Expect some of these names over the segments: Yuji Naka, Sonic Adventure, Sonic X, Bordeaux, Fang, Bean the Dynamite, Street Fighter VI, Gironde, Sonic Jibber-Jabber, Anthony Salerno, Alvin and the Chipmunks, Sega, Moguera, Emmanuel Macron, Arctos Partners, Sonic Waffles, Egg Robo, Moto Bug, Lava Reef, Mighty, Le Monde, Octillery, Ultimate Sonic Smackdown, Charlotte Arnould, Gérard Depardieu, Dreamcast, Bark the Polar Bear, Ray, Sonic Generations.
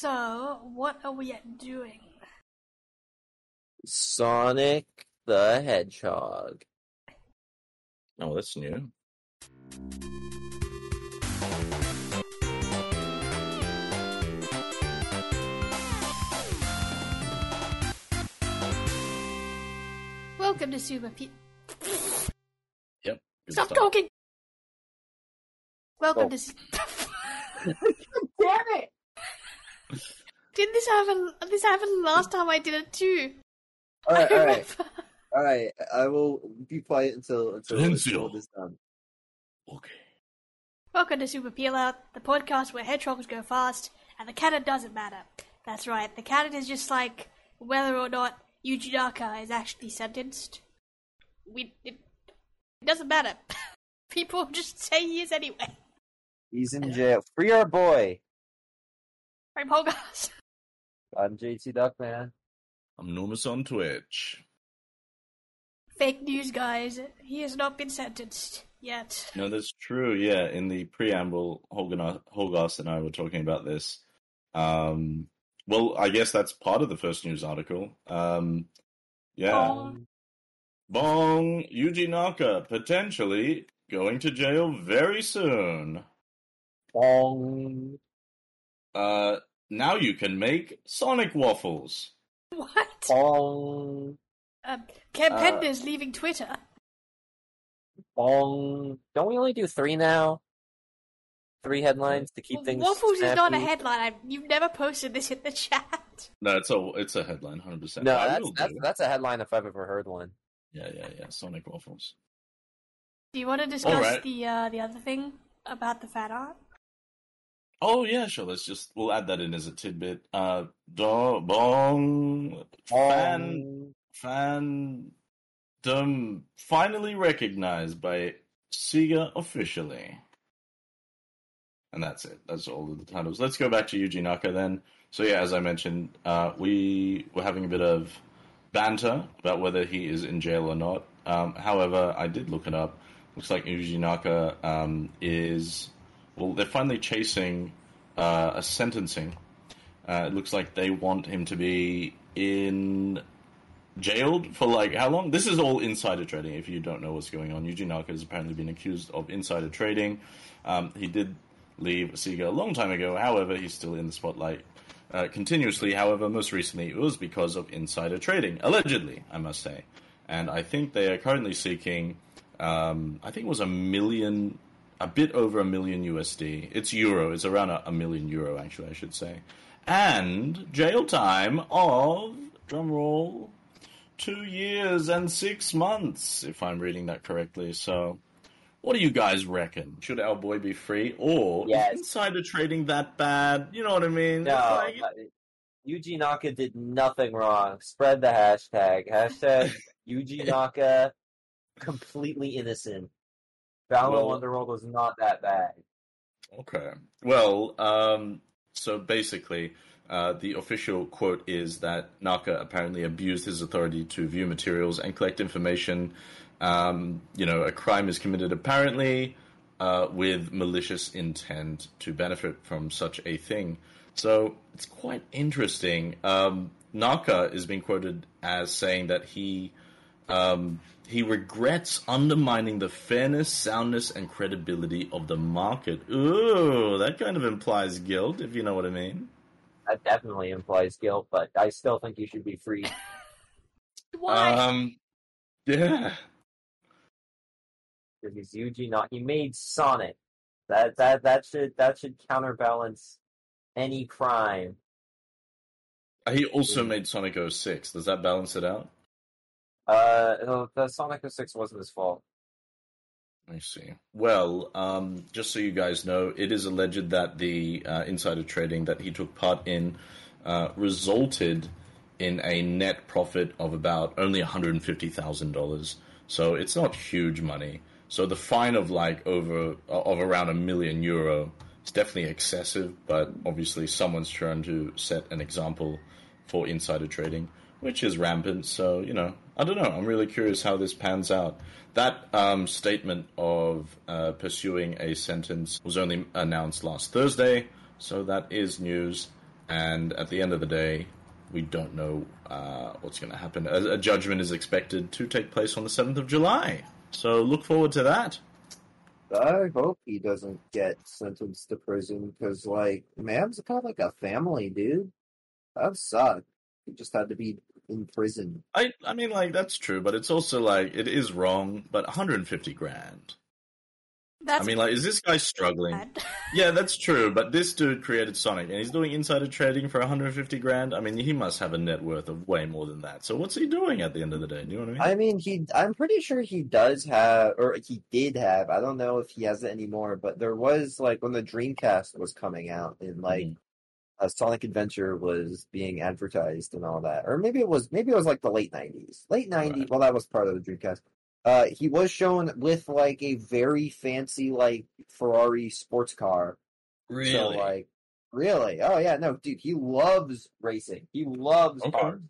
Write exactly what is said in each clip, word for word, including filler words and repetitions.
So, what are we doing? Sonic the Hedgehog. Oh, that's new. Welcome to Super Peel. Yep. Stop talking. Welcome oh. to. Su- Damn it! Didn't this happen? This happened last time. I did it too. All right, all right, all right. I will be quiet until until this is done. Okay. Welcome to Super Peel Out, the podcast where hedgehogs go fast, and the canon doesn't matter. That's right. The canon is just like whether or not Yuji Naka is actually sentenced. We it, it doesn't matter. People just say he is anyway. He's in jail. Free our boy. I'm Hogarth. I'm J T Duckman. I'm Normus on Twitch. Fake news, guys. He has not been sentenced yet. No, that's true. Yeah, in the preamble, Hogarth and I were talking about this. Um, well, I guess that's part of the first news article. Um, yeah. Bong. Bong. Yuji Naka potentially going to jail very soon. Bong. Uh, now you can make Sonic waffles. What? Bong. Um, Ken Penders uh, leaving Twitter. Bong. Don't we only do three now? Three headlines to keep well, things. Waffles snappy. Is not a headline. I've, you've never posted this in the chat. No, it's a it's a headline, one hundred percent. No, that's, that's that's a headline if I've ever heard one. Yeah, yeah, yeah. Sonic waffles. Do you want to discuss right. the uh, the other thing about the fan art? Oh, yeah, sure. Let's just, we'll add that in as a tidbit. Uh, do, bong, fan, fandom finally recognized by Sega officially. And that's it. That's all of the titles. Let's go back to Yuji Naka then. So, yeah, as I mentioned, uh, we were having a bit of banter about whether he is in jail or not. Um, however, I did look it up. Looks like Yuji Naka um, is... Well, they're finally chasing uh, a sentencing. Uh, it looks like they want him to be in jailed for, like, how long? This is all insider trading, if you don't know what's going on. Yuji Naka has apparently been accused of insider trading. Um, he did leave Sega a long time ago. However, he's still in the spotlight uh, continuously. However, most recently, it was because of insider trading, allegedly, I must say. And I think they are currently seeking, um, I think it was a million... a bit over a million U S D. It's euro. It's around a, a million euro, actually, I should say. And jail time of, drumroll, two years and six months, if I'm reading that correctly. So what do you guys reckon? Should our boy be free? Or yes. Is insider trading that bad? You know what I mean? No, like... Yuji Naka did nothing wrong. Spread the hashtag. Hashtag Yuji Naka completely innocent. Download well, Underworld was not that bad. Okay. Well, um, so basically, uh, the official quote is that Naka apparently abused his authority to view materials and collect information. Um, you know, a crime is committed apparently uh, with malicious intent to benefit from such a thing. So it's quite interesting. Um, Naka is being quoted as saying that he... Um, he regrets undermining the fairness, soundness, and credibility of the market. Ooh, that kind of implies guilt, if you know what I mean. That definitely implies guilt, but I still think you should be free. Why? Um, yeah. Because he's Yuji Naka. He made Sonic. That that that should that should counterbalance any crime. He also made Sonic oh six. Does that balance it out? Uh, the Sonic oh six wasn't his fault. I see. Well, um, just so you guys know, it is alleged that the uh, insider trading that he took part in uh, resulted in a net profit of about only one hundred fifty thousand dollars. So it's not huge money. So the fine of like over of around a million euro is definitely excessive, but obviously someone's trying to set an example for insider trading, which is rampant. So, you know, I don't know. I'm really curious how this pans out. That um, statement of uh, pursuing a sentence was only announced last Thursday, so that is news and at the end of the day, we don't know uh, what's going to happen. A, a judgment is expected to take place on the seventh of July, so look forward to that. I hope he doesn't get sentenced to prison, because, like, Mam's kind of like a family, dude. That sucked. He just had to be in prison. I, I mean, like, that's true, but it's also, like, it is wrong, but one hundred fifty grand. That's I mean, like, is this guy struggling? Yeah, that's true, but this dude created Sonic, and he's doing insider trading for one hundred fifty grand. I mean, he must have a net worth of way more than that. So what's he doing at the end of the day? Do you know what I mean? I mean, he, I'm pretty sure he does have, or he did have, I don't know if he has it anymore, but there was, like, when the Dreamcast was coming out, and, like, mm. a Sonic Adventure was being advertised and all that. Or maybe it was, maybe it was, like, the late nineties. Late nineties, right. Well, that was part of the Dreamcast. Uh, he was shown with, like, a very fancy, like, Ferrari sports car. Really? So, like, really? Oh, yeah, no, dude, he loves racing. He loves okay. cars.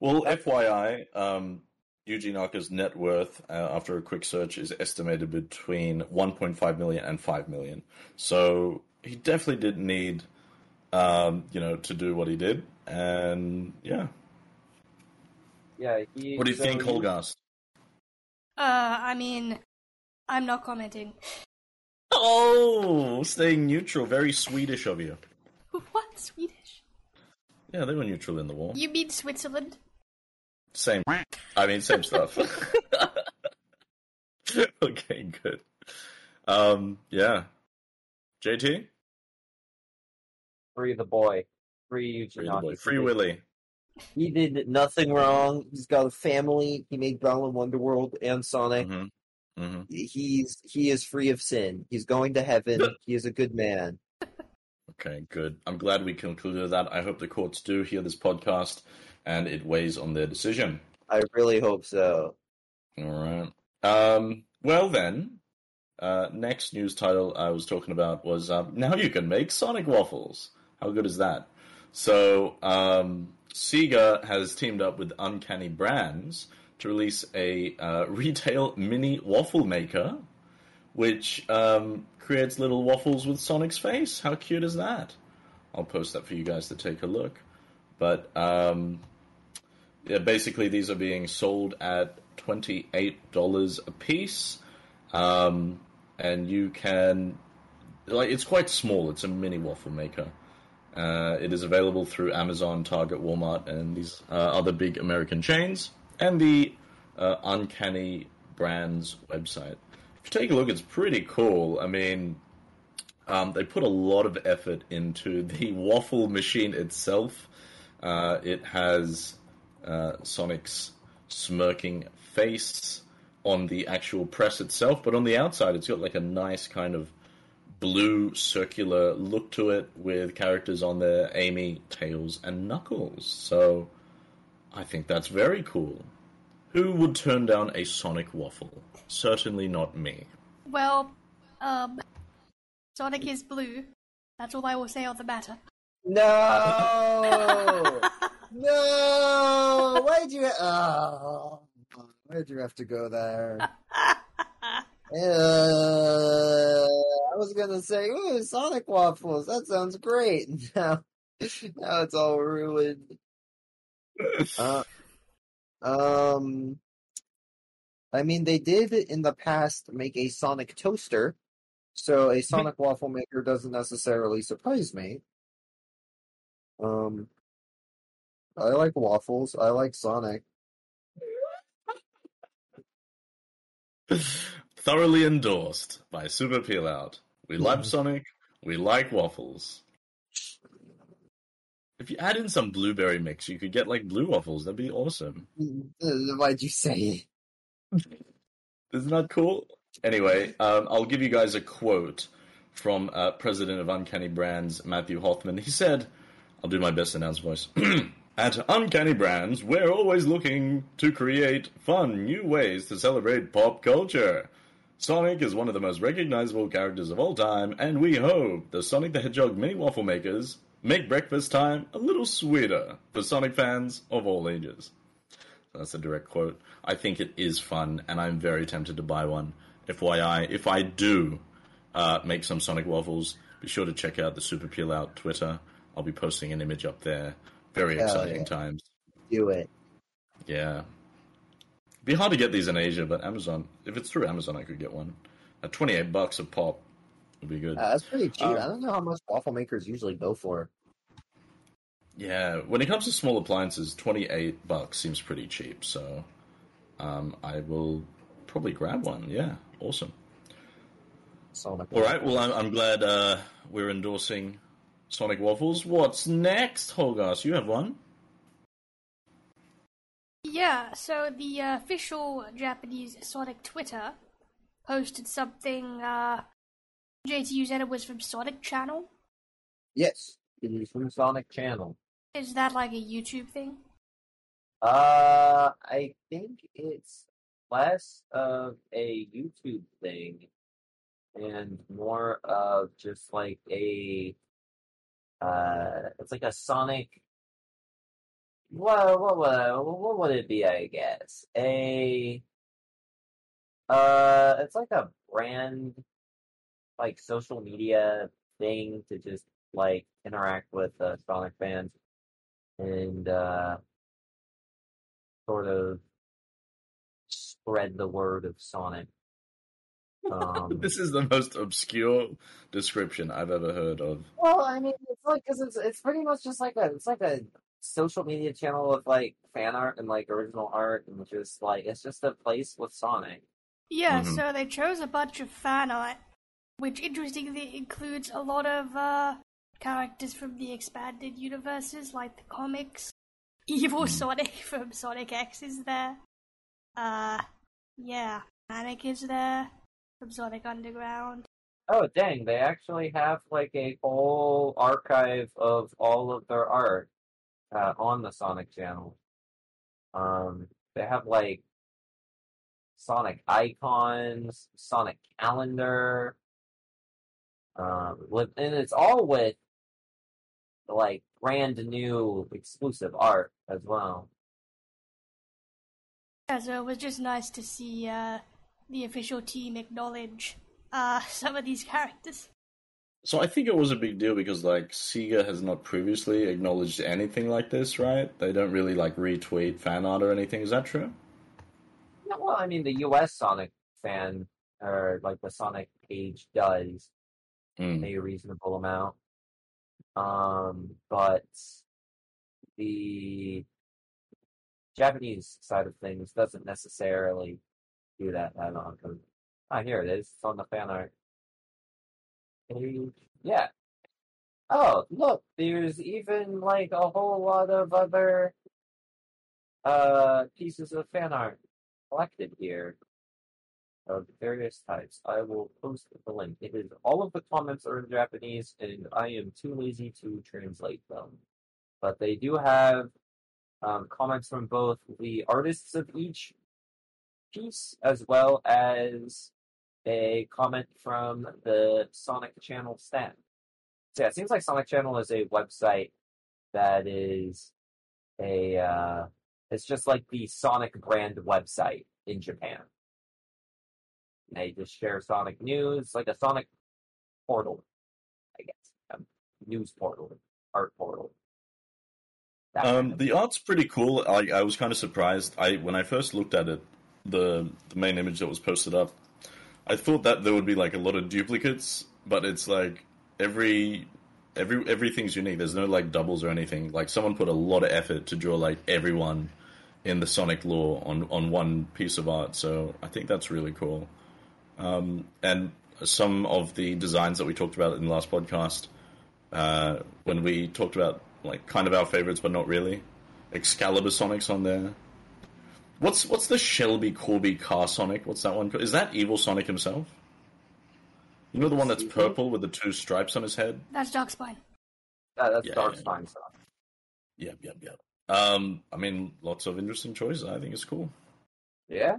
Well, That's- F Y I, um, Yuji Naka's net worth, uh, after a quick search, is estimated between one point five million dollars and five million dollars. So he definitely didn't need, um, you know, to do what he did. And, yeah. Yeah. He, what do you so think, he- Holgast? Uh, I mean, I'm not commenting. Oh, staying neutral. Very Swedish of you. What? Swedish? Yeah, they were neutral in the war. You mean Switzerland? Same. I mean, same stuff. Okay, good. Um, yeah. J T? Free the boy. Free Yuji Naka. Free Willy. He did nothing wrong. He's got a family. He made Bell and Wonderworld and Sonic. Mm-hmm. Mm-hmm. He's he is free of sin. He's going to heaven. He is a good man. Okay, good. I'm glad we concluded that. I hope the courts do hear this podcast and it weighs on their decision. I really hope so. All right. Um, well then, uh, next news title I was talking about was uh, now you can make Sonic waffles. How good is that? So. Um, Sega has teamed up with Uncanny Brands to release a uh, retail mini waffle maker, which um, creates little waffles with Sonic's face. How cute is that? I'll post that for you guys to take a look. But um, yeah, basically, these are being sold at twenty-eight dollars a piece, um, and you can like it's quite small. It's a mini waffle maker. Uh, it is available through Amazon, Target, Walmart, and these uh, other big American chains, and the uh, Uncanny Brands website. If you take a look, it's pretty cool. I mean, um, they put a lot of effort into the waffle machine itself. Uh, it has uh, Sonic's smirking face on the actual press itself, but on the outside, it's got like a nice kind of blue circular look to it with characters on there, Amy, Tails, and Knuckles. So I think that's very cool. Who would turn down a Sonic waffle? Certainly not me. Well, um, Sonic is blue. That's all I will say on the matter. No! No! Why did you... Ha- oh, why did you have to go there? Uh, I was gonna say, ooh, Sonic waffles, that sounds great. Now, now it's all ruined. Uh, um, I mean, they did in the past make a Sonic toaster, so a Sonic waffle maker doesn't necessarily surprise me. Um, I like waffles, I like Sonic. Thoroughly endorsed by Super Peel Out. We love Sonic. We like waffles. If you add in some blueberry mix, you could get like blue waffles. That'd be awesome. Why'd you say it? Isn't that cool? Anyway, um, I'll give you guys a quote from uh, president of Uncanny Brands, Matthew Hoffman. He said, I'll do my best announced voice. At Uncanny Brands, we're always looking to create fun, new ways to celebrate pop culture. Sonic is one of the most recognizable characters of all time, and we hope the Sonic the Hedgehog mini waffle makers make breakfast time a little sweeter for Sonic fans of all ages. That's a direct quote. I think it is fun, and I'm very tempted to buy one. F Y I, if I do uh, make some Sonic waffles, be sure to check out the Super Peel Out Twitter. I'll be posting an image up there. Very oh, exciting yeah. times. Do it. Yeah. It'd be hard to get these in Asia, but Amazon, if it's through Amazon, I could get one. At twenty-eight bucks a pop would be good. Uh, that's pretty cheap. Um, I don't know how much waffle makers usually go for. Yeah, when it comes to small appliances, twenty-eight bucks seems pretty cheap, so um, I will probably grab one. Yeah, awesome. Sonic All right, well, I'm, I'm glad uh, we're endorsing Sonic Waffles. What's next, Holgas? You have one? Yeah, so the uh, official Japanese Sonic Twitter posted something. Uh, J T U said it was from Sonic Channel? Yes, it is from Sonic Channel. Is that like a YouTube thing? Uh, I think it's less of a YouTube thing and more of just like a, uh, it's like a Sonic, what, what, what, what would it be, I guess? A, uh, it's like a brand, like social media thing to just like interact with uh, Sonic fans and, uh, sort of spread the word of Sonic. Um, this is the most obscure description I've ever heard of. Well, I mean, it's like because it's it's pretty much just like a it's like a social media channel with like fan art and like original art and just like it's just a place with Sonic. Yeah, mm-hmm. So they chose a bunch of fan art, which interestingly includes a lot of uh, characters from the expanded universes, like the comics. Evil Sonic from Sonic X is there. Uh, yeah, Manic is there. From Sonic Underground. Oh, dang, they actually have, like, a whole archive of all of their art uh, on the Sonic Channel. Um, they have, like, Sonic icons, Sonic calendar, um, with, and it's all with, like, brand new exclusive art as well. Yeah, so it was just nice to see, uh, the official team acknowledge uh, some of these characters. So I think it was a big deal because, like, Sega has not previously acknowledged anything like this, right? They don't really, like, retweet fan art or anything. Is that true? Yeah, well, I mean, the U S Sonic fan, or, like, the Sonic page does mm. a reasonable amount. Um, but the Japanese side of things doesn't necessarily do that. I don't know. Oh, here it is. It's on the fan art. And, yeah. Oh, look. There's even, like, a whole lot of other uh, pieces of fan art collected here of various types. I will post the link. It is all of the comments are in Japanese, and I am too lazy to translate them. But they do have um, comments from both the artists of each piece, as well as a comment from the Sonic Channel staff. So yeah, it seems like Sonic Channel is a website that is a, uh, it's just like the Sonic brand website in Japan. They just share Sonic news, like a Sonic portal, I guess. Um, news portal, art portal. That um, kind of the thing. Art's pretty cool. I, I was kind of surprised. I when I first looked at it, The, the main image that was posted up, I thought that there would be like a lot of duplicates, but it's like every every everything's unique. There's no like doubles or anything. Like someone put a lot of effort to draw like everyone in the Sonic lore on, on one piece of art. So I think that's really cool. Um, and some of the designs that we talked about in the last podcast, uh, when we talked about like kind of our favorites, but not really. Excalibur Sonic's on there. What's what's the Shelby Corby Car Sonic? What's that one? Is that Evil Sonic himself? You know the one that's purple with the two stripes on his head? That's Dark Spine. Yeah, that's yeah, Dark Spine yeah. Sonic. Yep, yep, yep. Um, I mean, lots of interesting choices. I think it's cool. Yeah.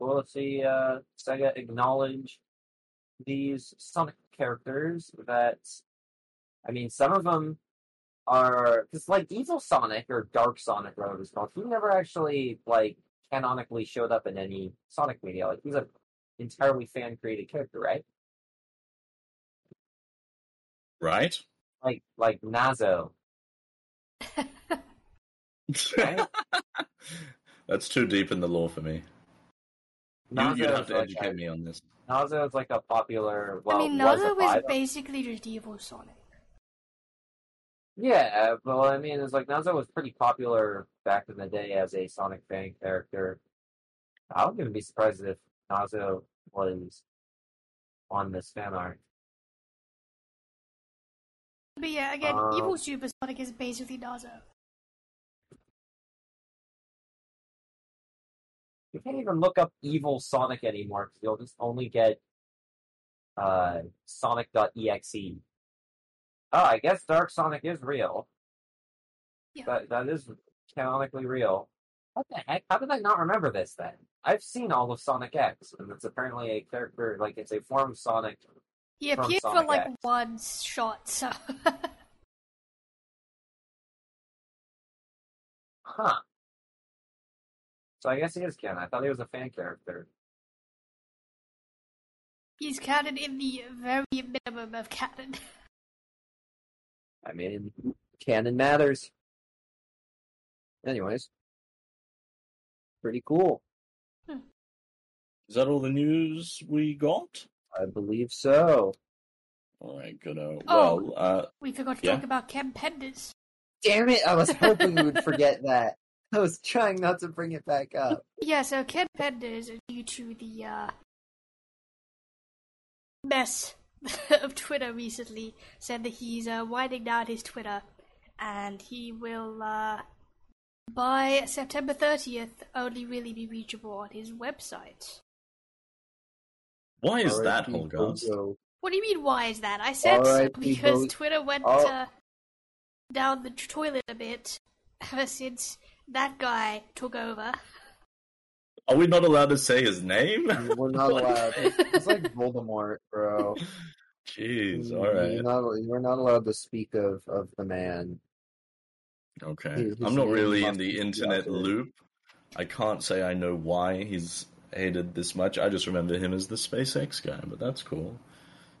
Well, let's see. Uh, Sega acknowledge these Sonic characters that, I mean, some of them are, because, like, Evil Sonic, or Dark Sonic, whatever it's called, he never actually, like, canonically showed up in any Sonic media. Like, he's an entirely fan-created character, right? Right? like like Nazo. Right? That's too deep in the lore for me. Nazo You'd have to like educate a, me on this. Nazo is like a popular. Well, I mean, Nazo was, was basically medieval Sonic. Yeah, well, I mean, it's like Nazo was pretty popular back in the day as a Sonic fan character. I wouldn't even be surprised if Nazo was on this fan art. But yeah, again, um, Evil Super Sonic is basically Nazo. You can't even look up Evil Sonic anymore because you'll just only get uh, Sonic dot E X E. Oh, I guess Dark Sonic is real. Yeah. That, that is canonically real. What the heck? How did I not remember this then? I've seen all of Sonic X, and it's apparently a character, like, it's a form of Sonic. He appeared for, like, X. one shot, so. Huh. So I guess he is canon. I thought he was a fan character. He's canon in the very minimum of canon. I mean, canon matters. Anyways. Pretty cool. Hmm. Is that all the news we got? I believe so. Alright, good. Oh, well, uh, we forgot to yeah. talk about Ken Penders. Damn it, I was hoping you would forget that. I was trying not to bring it back up. Yeah, so Ken Penders, due to the uh, mess of Twitter recently, said that he's uh, winding down his Twitter, and he will... Uh, by September thirtieth, only really be reachable on his website. Why is R. that, Holgast? What do you mean, why is that? I said so because people... Twitter went R... uh, down the toilet a bit ever since that guy took over. Are we not allowed to say his name? We're not allowed. It's like Voldemort, bro. Jeez, alright. We're not, we're not allowed to speak of, of the man. Okay, he's I'm not really in the internet loop. I can't say I know why he's hated this much. I just remember him as the SpaceX guy, but that's cool.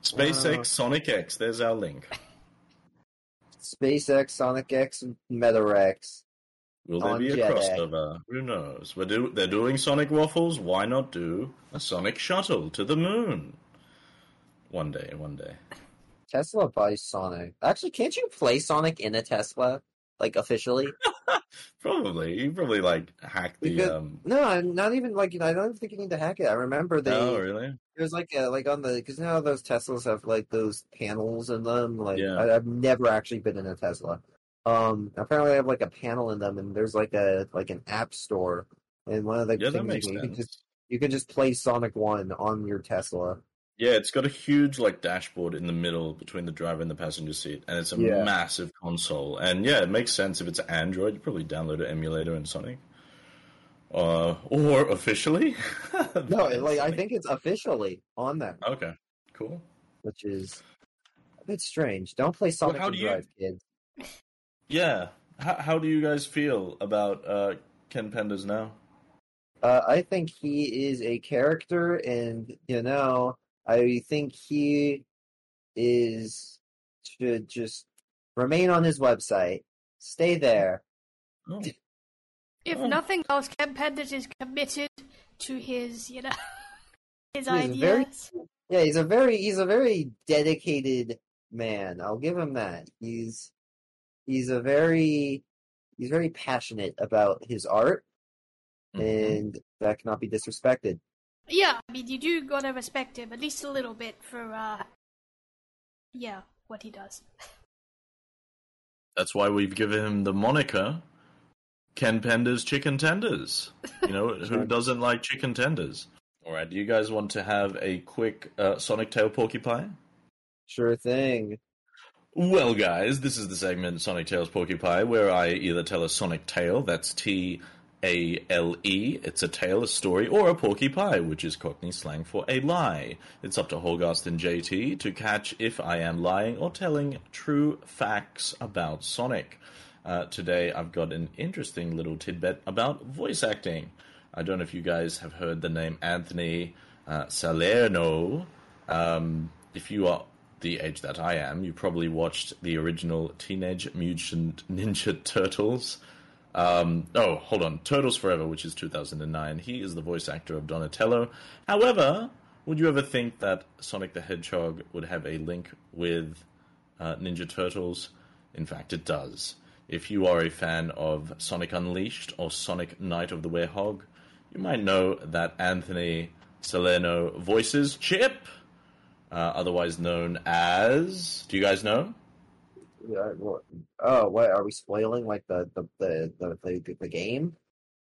SpaceX, wow. Sonic X, there's our link. SpaceX, Sonic X, MetaRex. Will there be a Jet crossover? X. Who knows? We're do- they're doing Sonic Waffles, why not do a Sonic Shuttle to the moon? One day, one day. Tesla buys Sonic. Actually, can't you play Sonic in a Tesla? Like, officially? Probably. You probably, like, hacked the... Because, um... No, I'm not even, like, you know, I don't think you need to hack it. I remember they... Oh, really? It was, like, a, like on the... Because now those Teslas have, like, those panels in them. Like, yeah. I, I've never actually been in a Tesla. Um, apparently I have, like, a panel in them, and there's, like, a like an app store. And one of the yeah, things... That makes you, sense. Can just, you can just play Sonic one on your Tesla. Yeah, it's got a huge, like, dashboard in the middle between the driver and the passenger seat, and it's a yeah. massive console. And, yeah, it makes sense if it's Android. You probably download an emulator in Sonic. Uh, or officially? No, like, I think it's officially on that. Okay, cool. Which is a bit strange. Don't play Sonic well, and you... Drive, kids. Yeah. How, how do you guys feel about uh, Ken Penders now? Uh, I think he is a character, and, you know... I think he is should just remain on his website. Stay there. Oh. If oh. nothing else, Ken Penders is committed to his, you know, his he's ideas. Very, yeah, he's a very he's a very dedicated man. I'll give him that. He's he's a very he's very passionate about his art, mm-hmm. and that cannot be disrespected. Yeah, I mean, you do gotta respect him, at least a little bit, for, uh, yeah, what he does. That's why we've given him the moniker, Ken Penders Chicken Tenders. You know, who doesn't like chicken tenders? Alright, do you guys want to have a quick uh, Sonic Tail Porcupine? Sure thing. Well, guys, this is the segment Sonic Tails Porcupine, where I either tell a Sonic Tail, that's T... A L E, it's a tale, a story, or a porcupine, pie, which is Cockney slang for a lie. It's up to Holgast and J T to catch if I am lying or telling true facts about Sonic. Uh, today I've got an interesting little tidbit about voice acting. I don't know if you guys have heard the name Anthony uh, Salerno. Um, if you are the age that I am, you probably watched the original Teenage Mutant Ninja Turtles. Um, oh, hold on. Turtles Forever, which is two thousand nine. He is the voice actor of Donatello. However, would you ever think that Sonic the Hedgehog would have a link with uh, Ninja Turtles? In fact, it does. If you are a fan of Sonic Unleashed or Sonic Knight of the Werehog, you might know that Anthony Salerno voices Chip, uh, otherwise known as... Do you guys know? Yeah, well, oh, what? Are we spoiling, like, the, the, the, the, the, the game?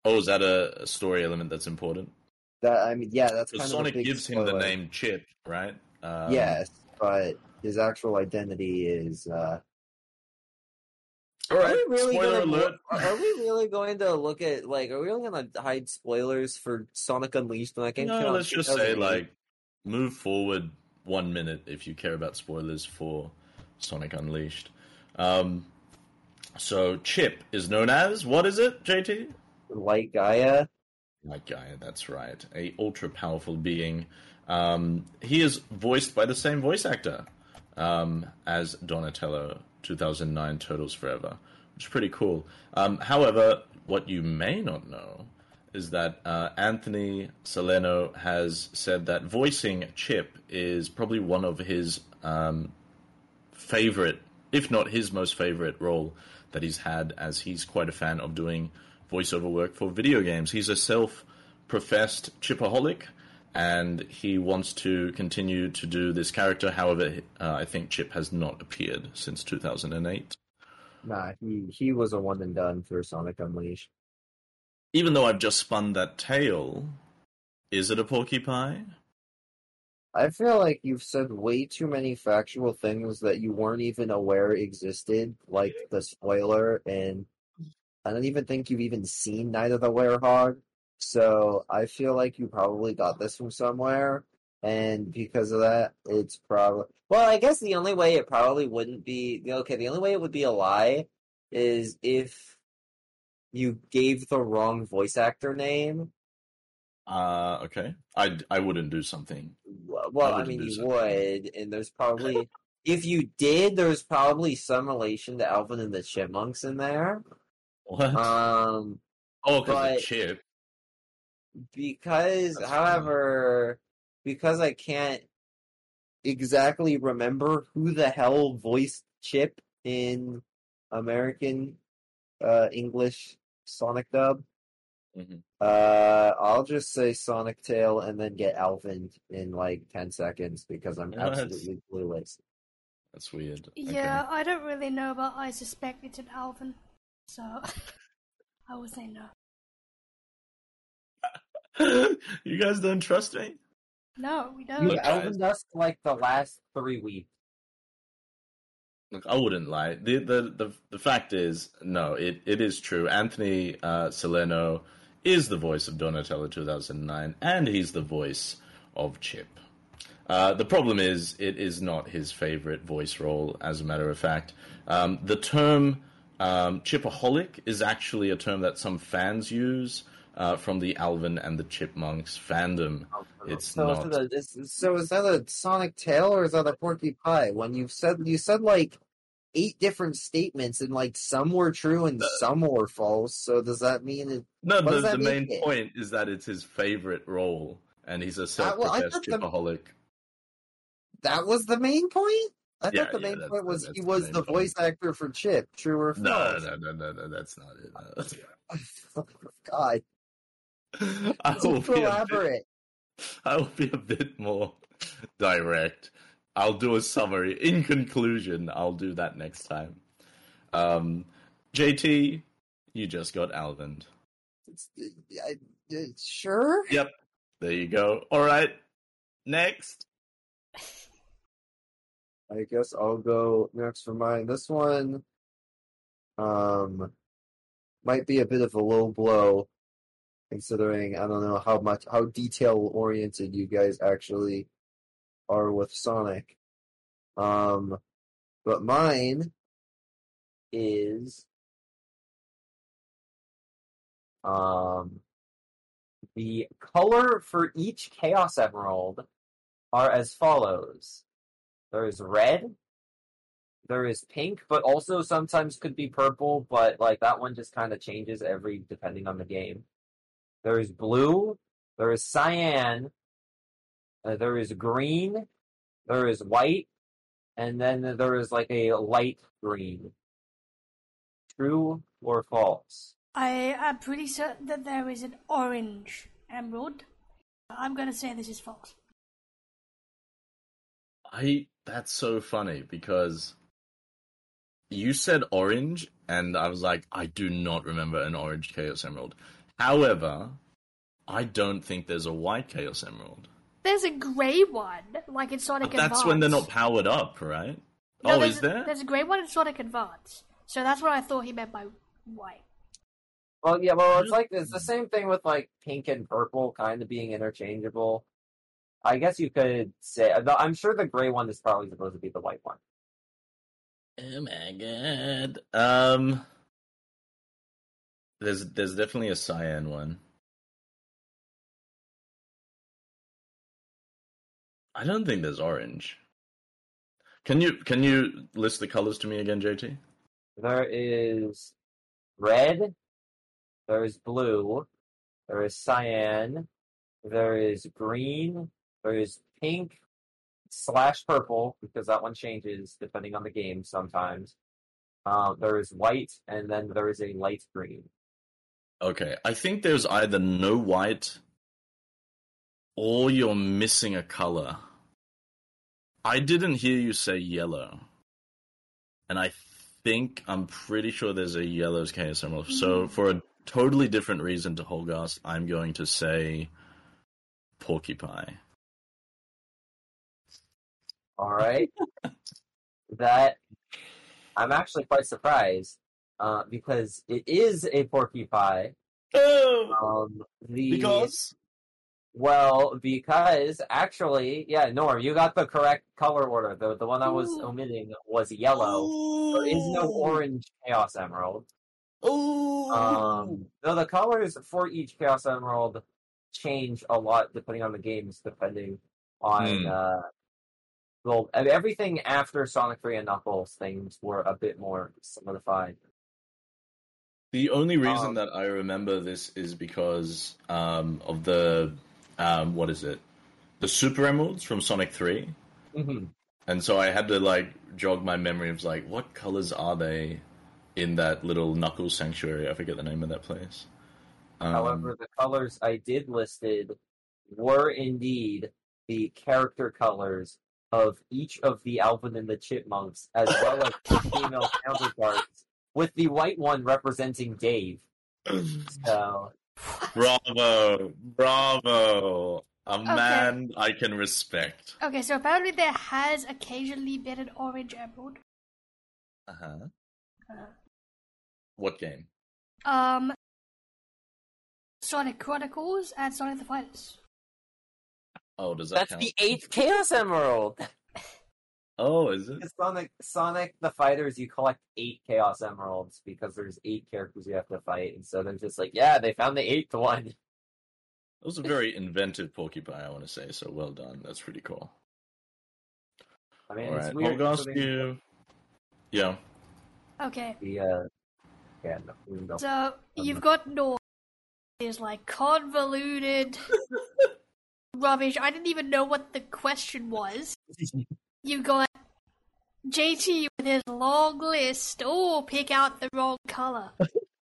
Oh, is that a story element that's important? That I mean, yeah, that's kind Sonic of Sonic gives spoiler. Him the name Chip, right? Um, yes, but his actual identity is... Uh, All right. Are we really Spoiler gonna, alert. Are, are we really going to look at, like, are we really going to hide spoilers for Sonic Unleashed when that game came out? No, let's just say, like, move forward one minute if you care about spoilers for Sonic Unleashed. Um, so, Chip is known as, what is it, J T? Light Gaia. Light Gaia, that's right. A ultra-powerful being. Um, he is voiced by the same voice actor um, as Donatello. two thousand nine Turtles Forever, which is pretty cool. Um, however, what you may not know is that uh, Anthony Salerno has said that voicing Chip is probably one of his um, favorite, if not his most favorite role that he's had, as he's quite a fan of doing voiceover work for video games. He's a self-professed Chipaholic, and he wants to continue to do this character. However, uh, I think Chip has not appeared since two thousand eight. Nah, he, he was a one and done for Sonic Unleashed. Even though I've just spun that tale, is it a porcupine? I feel like you've said way too many factual things that you weren't even aware existed, like the spoiler, and I don't even think you've even seen Night of the Werehog. So I feel like you probably got this from somewhere, and because of that, it's probably... Well, I guess the only way it probably wouldn't be... Okay, the only way it would be a lie is if you gave the wrong voice actor name. Uh, okay. I, I wouldn't do something. Well, I, I mean, you something. would, and there's probably... If you did, there's probably some relation to Alvin and the Chipmunks in there. What? Um, oh, because of Chip. Because, That's however, funny. because I can't exactly remember who the hell voiced Chip in American uh, English Sonic dub, mm-hmm. uh, I'll just say Sonic Tail and then get Alvin in like ten seconds because I'm no, absolutely clueless. That's weird. Yeah, okay. I don't really know, but I suspect it's an Alvin, so I will say no. You guys don't trust me? No, we don't. You've owned us like the last three weeks. Look, I wouldn't lie. The the, the, the fact is, no, it, it is true. Anthony uh, Salerno is the voice of Donatello two thousand nine, and he's the voice of Chip. Uh, the problem is, it is not his favorite voice role, as a matter of fact. Um, the term um, Chipaholic is actually a term that some fans use. Uh, from the Alvin and the Chipmunks fandom. It's so, not... Is that a, is, so is that a Sonic Tail or is that a Porky Pie? When you've said, you said like eight different statements and like some were true and the... some were false, so does that mean... It, no, the, the main it? point is that it's his favorite role and he's a self-professed uh, well, Chipaholic. The... That was the main point? I yeah, thought the main yeah, point was he was the, the voice point. actor for Chip, true or false. No, no, no, no, no, that's not it. No, that's... oh, God. I will, be elaborate. Bit, I will be a bit more direct. I'll do a summary. In conclusion, I'll do that next time. Um, J T, you just got Alvin'd. I, uh, sure? Yep. There you go. All right. Next. I guess I'll go next for mine. This one um, might be a bit of a low blow. Considering, I don't know how much, how detail-oriented you guys actually are with Sonic. Um, but mine is um, the color for each Chaos Emerald are as follows. There is red. There is pink, but also sometimes could be purple, but like that one just kind of changes every depending on the game. There is blue. There is cyan. Uh, there is green. There is white. And then there is like a light green. True or false? I am pretty certain that there is an orange emerald. I'm going to say this is false. I. That's so funny because you said orange, and I was like, I do not remember an orange Chaos Emerald. However, I don't think there's a white Chaos Emerald. There's a grey one, like in Sonic but that's Advance. That's when they're not powered up, right? No, oh, is there? A, there's a grey one in Sonic Advance. So that's what I thought he meant by white. Well, yeah, well, it's like, it's the same thing with, like, pink and purple kind of being interchangeable. I guess you could say, I'm sure the grey one is probably supposed to be the white one. Oh my god. Um, there's there's definitely a cyan one. I don't think there's orange. Can you can you list the colors to me again, J T? There is red. There is blue. There is cyan. There is green. There is pink slash purple, because that one changes depending on the game sometimes. Uh, there is white, and then there is a light green. Okay, I think there's either no white, or you're missing a color. I didn't hear you say yellow. And I think, I'm pretty sure there's a yellow's Chaos Emerald. Mm-hmm. So for a totally different reason to Holgast, I'm going to say porcupine. All right. That, I'm actually quite surprised, uh, because it is a porcupine. Oh! Um, the, because? Well, because, actually, yeah, Norm, you got the correct color order. The, the one I was Ooh. omitting was yellow. Ooh. There is no orange Chaos Emerald. Ooh! Um, no, the colors for each Chaos Emerald change a lot depending on the games, depending on... Mm. Uh, Well, everything after Sonic three and Knuckles, things were a bit more solidified. The only reason um, that I remember this is because um, of the, um, what is it? The Super Emeralds from Sonic three. Mm-hmm. And so I had to, like, jog my memory of, like, what colors are they in that little Knuckles Sanctuary? I forget the name of that place. Um, However, the colors I did listed were indeed the character colors of each of the Alvin and the Chipmunks, as well as the female counterparts, with the white one representing Dave. So, bravo, bravo, a okay. man I can respect. Okay, so apparently there has occasionally been an orange emerald. Uh huh. Uh-huh. What game? Um, Sonic Chronicles and Sonic the Fighters. Oh, does that That's count? The eighth Chaos Emerald! Oh, is it? Sonic, Sonic the Fighters, you collect eight Chaos Emeralds because there's eight characters you have to fight, and so they're just like, yeah, they found the eighth one. That was a very inventive porcupine, I want to say, so well done. That's pretty cool. I mean, All it's right. weird. Holgast, you... Yeah. Okay. The, uh... yeah, no, so, um, you've got North. It's like convoluted... Rubbish. I didn't even know what the question was. You got J T with his long list. Oh, pick out the wrong color.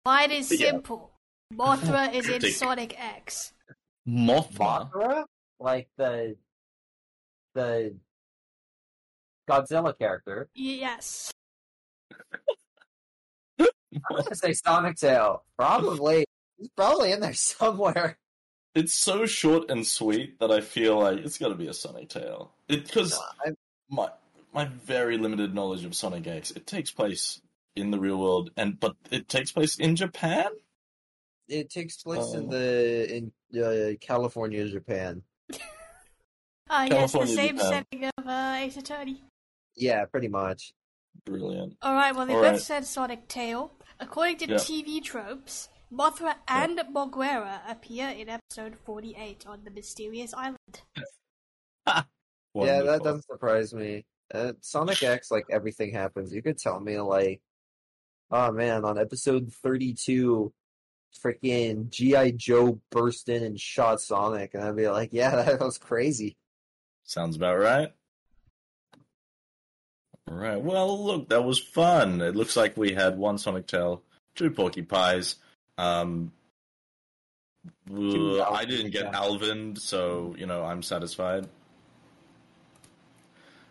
Mine is simple. Mothra is in Sonic X. Mothra? Mothra? Like the the Godzilla character. Yes. I was gonna say Sonic Tail. Probably. He's probably in there somewhere. It's so short and sweet that I feel like it's got to be a Sonic Tale. Because no, my my very limited knowledge of Sonic X, it takes place in the real world, and but it takes place in Japan. It takes place oh. in the in uh, California, Japan. Ah, uh, yes, the same Japan. setting of uh, Ace Attorney. Yeah, pretty much. Brilliant. All right. Well, they All both right. said Sonic Tale. According to yeah. T V Tropes, Mothra and yeah. Moguera appear in episode forty-eight on the mysterious island. Yeah, that doesn't surprise me. At Sonic X, like, everything happens. You could tell me, like, oh, man, on episode thirty-two, freaking G I. Joe burst in and shot Sonic, and I'd be like, yeah, that was crazy. Sounds about right. All right, well, look, that was fun. It looks like we had one Sonic Tail, two Porcupines. Um, Dude, I didn't get yeah. Alvin, so, you know, I'm satisfied.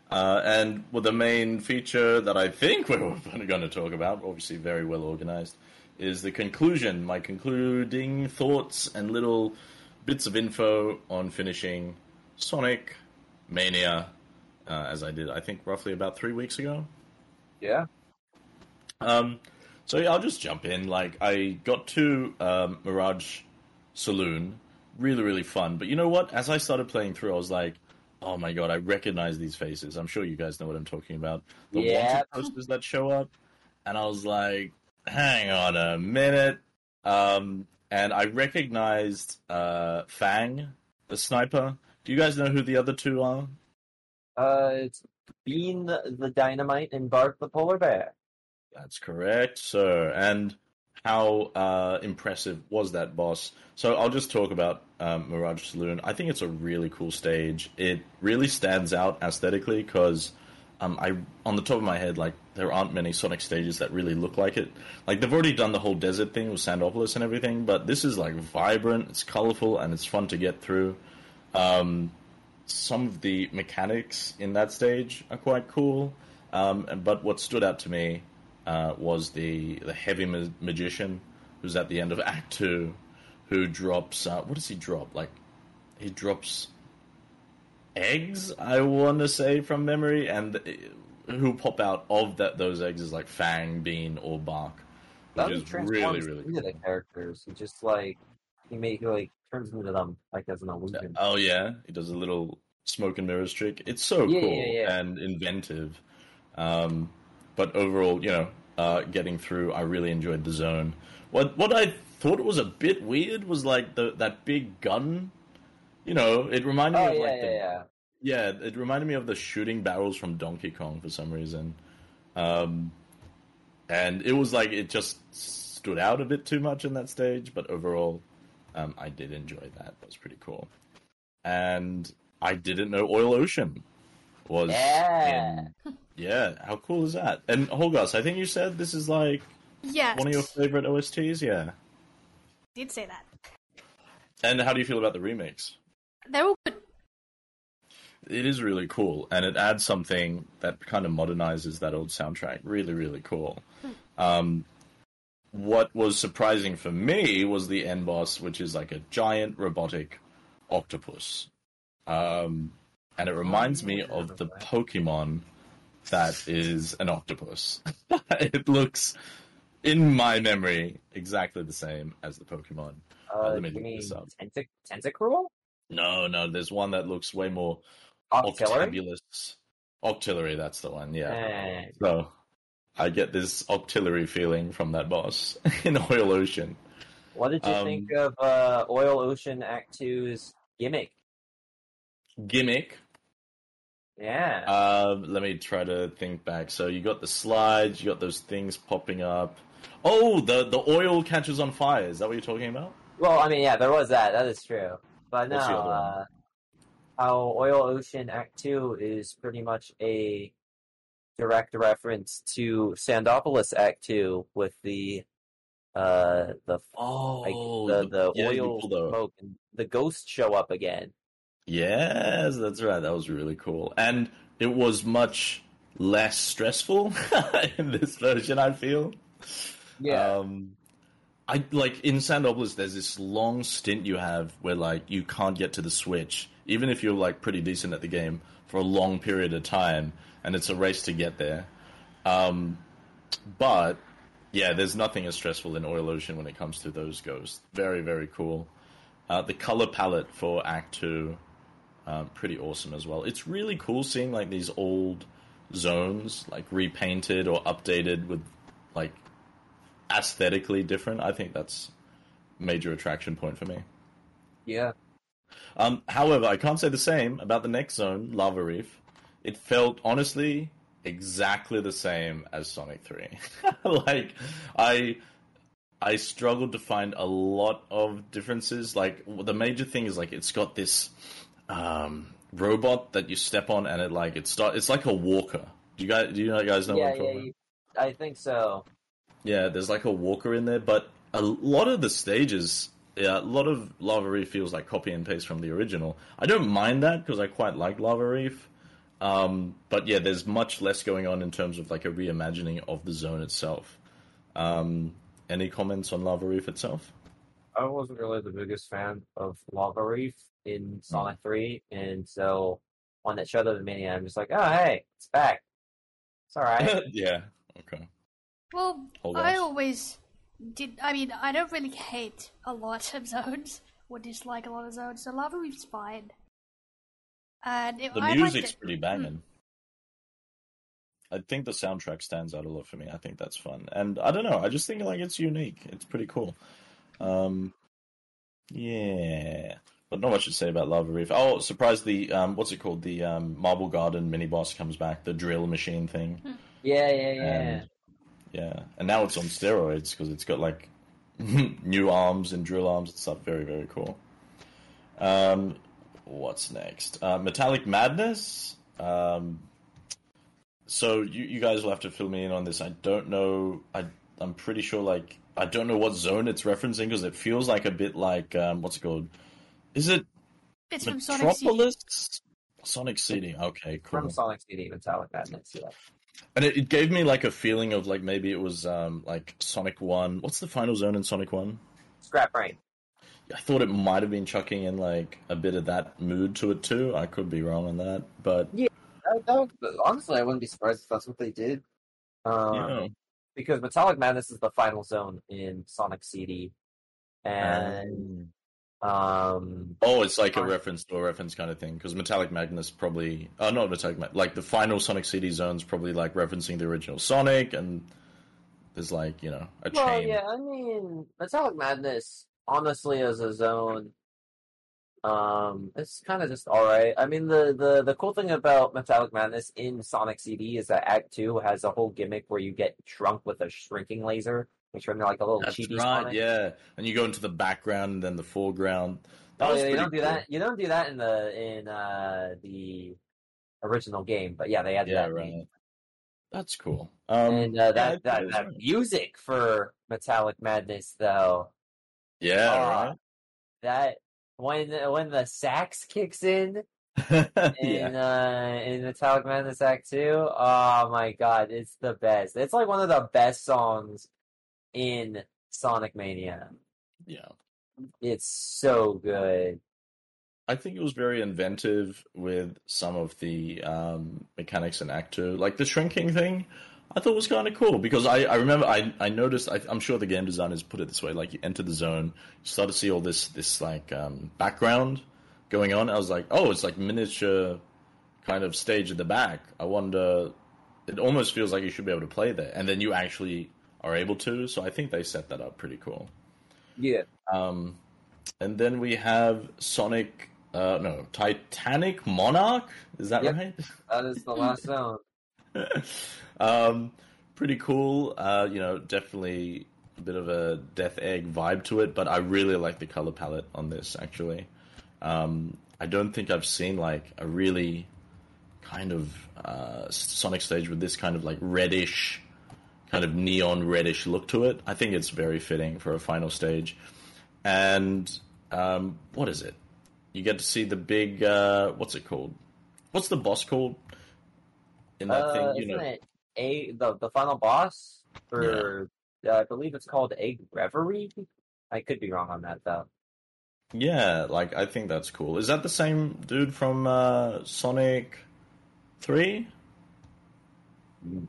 Uh, and well, the main feature that I think we're going to talk about, obviously very well organized, is the conclusion, my concluding thoughts and little bits of info on finishing Sonic Mania, uh, as I did, I think, roughly about three weeks ago. Yeah. Um, so yeah, I'll just jump in. Like, I got to um, Mirage Saloon. Really, really fun. But you know what? As I started playing through, I was like, oh my god, I recognize these faces. I'm sure you guys know what I'm talking about. The yeah. wanted posters that show up. And I was like, hang on a minute. Um, and I recognized uh, Fang, the sniper. Do you guys know who the other two are? Uh, it's Bean the Dynamite and Bark the Polar Bear. That's correct, sir. And how uh, impressive was that boss? So I'll just talk about um, Mirage Saloon. I think it's a really cool stage. It really stands out aesthetically because um, I, on the top of my head, like there aren't many Sonic stages that really look like it. Like they've already done the whole desert thing with Sandopolis and everything, but this is like vibrant, it's colorful, and it's fun to get through. Um, some of the mechanics in that stage are quite cool, um, but what stood out to me Uh, was the, the heavy ma- magician who's at the end of Act two, who drops, uh, what does he drop? Like, he drops eggs, I want to say, from memory, and uh, who pop out of that those eggs is like Fang, Bean, or Bark. That is really, really cool. The characters. He just, like, he make, like, turns into them, like, as an illusion. Oh, yeah? He does a little smoke and mirrors trick. It's so yeah, cool yeah, yeah. and inventive. Um... But overall, you know, uh, getting through, I really enjoyed the zone. What what I thought was a bit weird was, like, the that big gun. You know, it reminded oh, me of, yeah, like, yeah, the... Yeah. yeah, it reminded me of the shooting barrels from Donkey Kong for some reason. Um, and it was, like, it just stood out a bit too much in that stage. But overall, um, I did enjoy that. That was pretty cool. And I didn't know Oil Ocean was yeah. in... Yeah, how cool is that? And Holgas, I think you said this is like yes. one of your favorite O S Ts, yeah. Did say that. And how do you feel about the remakes? They're all good. It is really cool, and it adds something that kind of modernizes that old soundtrack. Really, really cool. Hmm. Um, what was surprising for me was the end boss, which is like a giant robotic octopus. Um, and it reminds me of the Pokemon that is an octopus. It looks, in my memory, exactly the same as the Pokemon. Uh, uh, let me look this up. Tentac- Tentacruel? No, no, there's one that looks way more Octillery? Octabulous. Octillery, that's the one, yeah. Uh, so, I get this Octillery feeling from that boss in Oil Ocean. What did you um, think of uh, Oil Ocean Act two's gimmick? Gimmick? Yeah. Uh, let me try to think back. So you got the slides, you got those things popping up. Oh, the, the oil catches on fire. Is that what you're talking about? Well, I mean, yeah, there was that. That is true. But no, uh, how Oil Ocean Act two is pretty much a direct reference to Sandopolis Act two with the uh the oh, like the, the yeah, oil smoke and the ghosts show up again. Yes, that's right. That was really cool. And it was much less stressful in this version, I feel. Yeah. Um, I like in Sandopolis, there's this long stint you have where like you can't get to the switch, even if you're like pretty decent at the game, for a long period of time, and it's a race to get there. Um, but, yeah, there's nothing as stressful in Oil Ocean when it comes to those ghosts. Very, very cool. Uh, the color palette for Act two... Um, pretty awesome as well. It's really cool seeing like these old zones like repainted or updated with like aesthetically different. I think that's a major attraction point for me. Yeah. Um, however, I can't say the same about the next zone, Lava Reef. it felt, honestly, exactly the same as Sonic three. Like, I... I struggled to find a lot of differences. Like, the major thing is, like, it's got this um, robot that you step on, and it like it start. It's like a walker. Do you guys? Do you guys know yeah, what I'm talking yeah, about? Yeah, I think so. Yeah, there's like a walker in there, but a lot of the stages, yeah, a lot of Lava Reef feels like copy and paste from the original. I don't mind that because I quite like Lava Reef. Um, but yeah, there's much less going on in terms of like a reimagining of the zone itself. Um, Any comments on Lava Reef itself? I wasn't really the biggest fan of Lava Reef in Sonic three, and so on that show the mini, I'm just like, oh, hey, it's back. It's all right. Yeah, okay. Well, I always did... I mean, I don't really hate a lot of zones, or dislike a lot of zones, so Lava Reef's fine. And it, the I music's it. pretty banging. Mm. I think the soundtrack stands out a lot for me. I think that's fun. And I don't know, I just think like it's unique. It's pretty cool. Um, yeah. But not much to say about Lava Reef. Oh, surprise, the, um, what's it called? The um, Marble Garden mini-boss comes back, the drill machine thing. Yeah, yeah, yeah. And, yeah. And now it's on steroids because it's got like new arms and drill arms and stuff. Very, very cool. Um, what's next? Uh, Metallic Madness? Um... So you, you guys will have to fill me in on this. I don't know. I I'm pretty sure. Like I don't know what zone it's referencing because it feels like a bit like um, what's it called? Is it? It's from Sonic City. Sonic City. Okay, cool. From Sonic City, Metallic Madness. Yeah. And it, it gave me like a feeling of like maybe it was um like Sonic One. What's the final zone in Sonic One? Scrap Brain. I thought it might have been chucking in like a bit of that mood to it too. I could be wrong on that, but yeah. I don't, honestly, I wouldn't be surprised if that's what they did. Um, yeah. Because Metallic Madness is the final zone in Sonic C D. And... Um, oh, it's like Sonic... a reference to a reference kind of thing. Because Metallic Madness probably... Oh, not Metallic Madness. Like, the final Sonic C D zone's probably, like, referencing the original Sonic. And there's, like, you know, a well, chain. Well, yeah, I mean... Metallic Madness, honestly, as a zone... Um, it's kind of just alright. I mean, the, the, the cool thing about Metallic Madness in Sonic C D is that Act two has a whole gimmick where you get shrunk with a shrinking laser, which are like a little That's cheaty right, Sonic. Yeah. And you go into the background and then the foreground. That oh, was yeah, you don't cool. do that. You don't do that in the in uh, the original game, but yeah, they added yeah, that. Right. Game. That's cool. Um, and uh, that, yeah, that, that right. music for Metallic Madness, though. Yeah. Uh, right. That. When when the sax kicks in in, yeah. uh, in Metallic Madness Act two, oh my god, it's the best. It's like one of the best songs in Sonic Mania. Yeah. It's so good. I think it was very inventive with some of the um, mechanics in Act two. Like the shrinking thing, I thought was kind of cool because I, I remember I, I noticed I, I'm sure the game designers put it this way, like you enter the zone, you start to see all this this like um, background going on. I was like, oh, it's like miniature kind of stage at the back. I wonder, it almost feels like you should be able to play there, and then you actually are able to. So I think they set that up pretty cool. Yeah. Um, and then we have Sonic, uh, no, Titanic Monarch. Is that yep. right? That is the last zone. um, pretty cool. Uh, you know, definitely a bit of a Death Egg vibe to it, but I really like the color palette on this, actually. Um, I don't think I've seen, like, a really kind of uh, Sonic stage with this kind of, like, reddish, kind of neon reddish look to it. I think it's very fitting for a final stage. And, um, what is it? You get to see the big, uh, what's it called? What's the boss called? In that uh, thing, you isn't know. It a the the final boss for yeah. uh, I believe it's called Egg Reverie. I could be wrong on that though. Yeah, like I think that's cool. Is that the same dude from uh, Sonic three?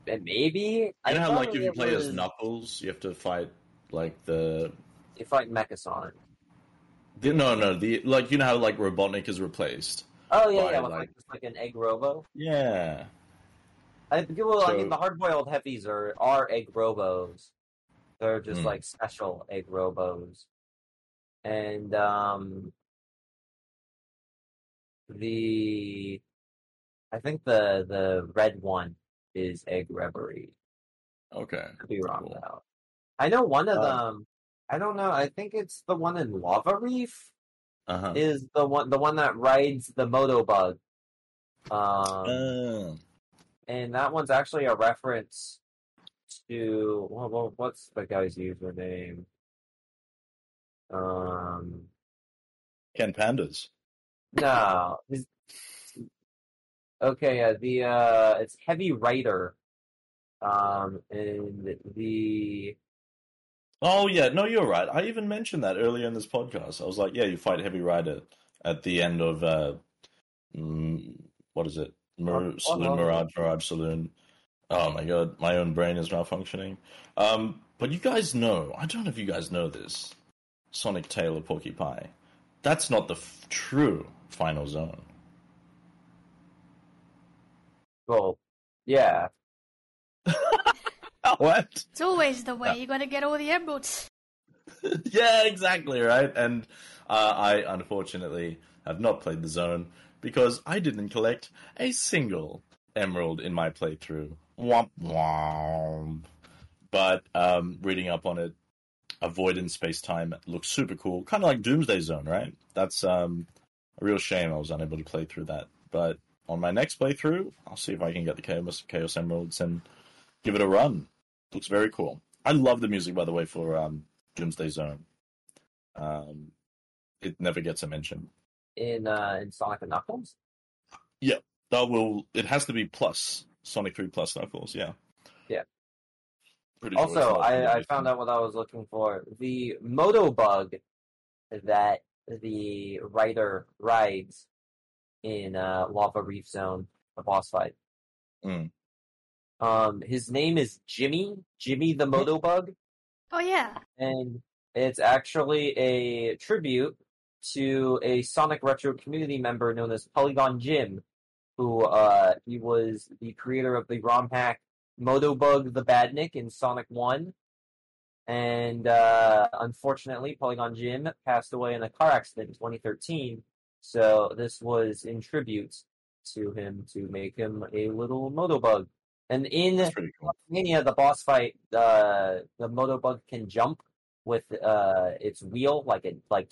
Maybe. I you know how like if you play was... as Knuckles, you have to fight like the you fight Mecha Sonic. The, no, no, the like you know how like Robotnik is replaced. Oh yeah, by, yeah, with like, like, just, like an egg robo. Yeah. I, well, so, I mean, the hard-boiled heavies are, are egg robos. They're just, mm. like, special egg robos. And, um... The... I think the the red one is Egg Reverie. Okay. Could be wrong cool. though. I know one of uh, them. I don't know. I think it's the one in Lava Reef. Uh-huh. Is the one the one that rides the Moto Bug. Um, uh. And that one's actually a reference to well, well, what's the guy's username? Um, Ken Penders. No. His, okay, uh, the uh, it's Heavy Rider. Um, and the. Oh yeah, no, you're right. I even mentioned that earlier in this podcast. I was like, yeah, you fight Heavy Rider at the end of uh, mm, what is it? Mir- oh, Saloon, oh, Mirage, Mirage Saloon. Oh my god, my own brain is malfunctioning. Um, but you guys know, I don't know if you guys know this. Sonic Tail Porcupine. That's not the f- true final zone. Well, yeah. What? It's always the way. You got to get all the emeralds. Yeah, exactly, right? And uh, I, unfortunately, have not played the zone because I didn't collect a single emerald in my playthrough. Womp womp. But um, reading up on it, avoidance space-time looks super cool. Kind of like Doomsday Zone, right? That's um, a real shame I was unable to play through that. But on my next playthrough, I'll see if I can get the Chaos, Chaos Emeralds and give it a run. Looks very cool. I love the music, by the way, for um, Doomsday Zone. Um, it never gets a mention. In uh, in Sonic and Knuckles? Yeah. That will. It has to be plus. Sonic three plus Knuckles, yeah. Yeah. Pretty also, cool. I, I found out what I was looking for. The Moto Bug that the rider rides in uh, Lava Reef Zone, the boss fight. Mm. Um, his name is Jimmy, Jimmy the Moto Bug. Oh yeah. And it's actually a tribute to a Sonic Retro community member known as Polygon Jim, who uh, he was the creator of the ROM hack Moto Bug the Badnik in Sonic one. And uh, unfortunately, Polygon Jim passed away in a car accident in twenty thirteen. So this was in tribute to him to make him a little Moto Bug. And in cool. Mania, the boss fight, uh, the Moto Bug can jump with uh, its wheel, like it like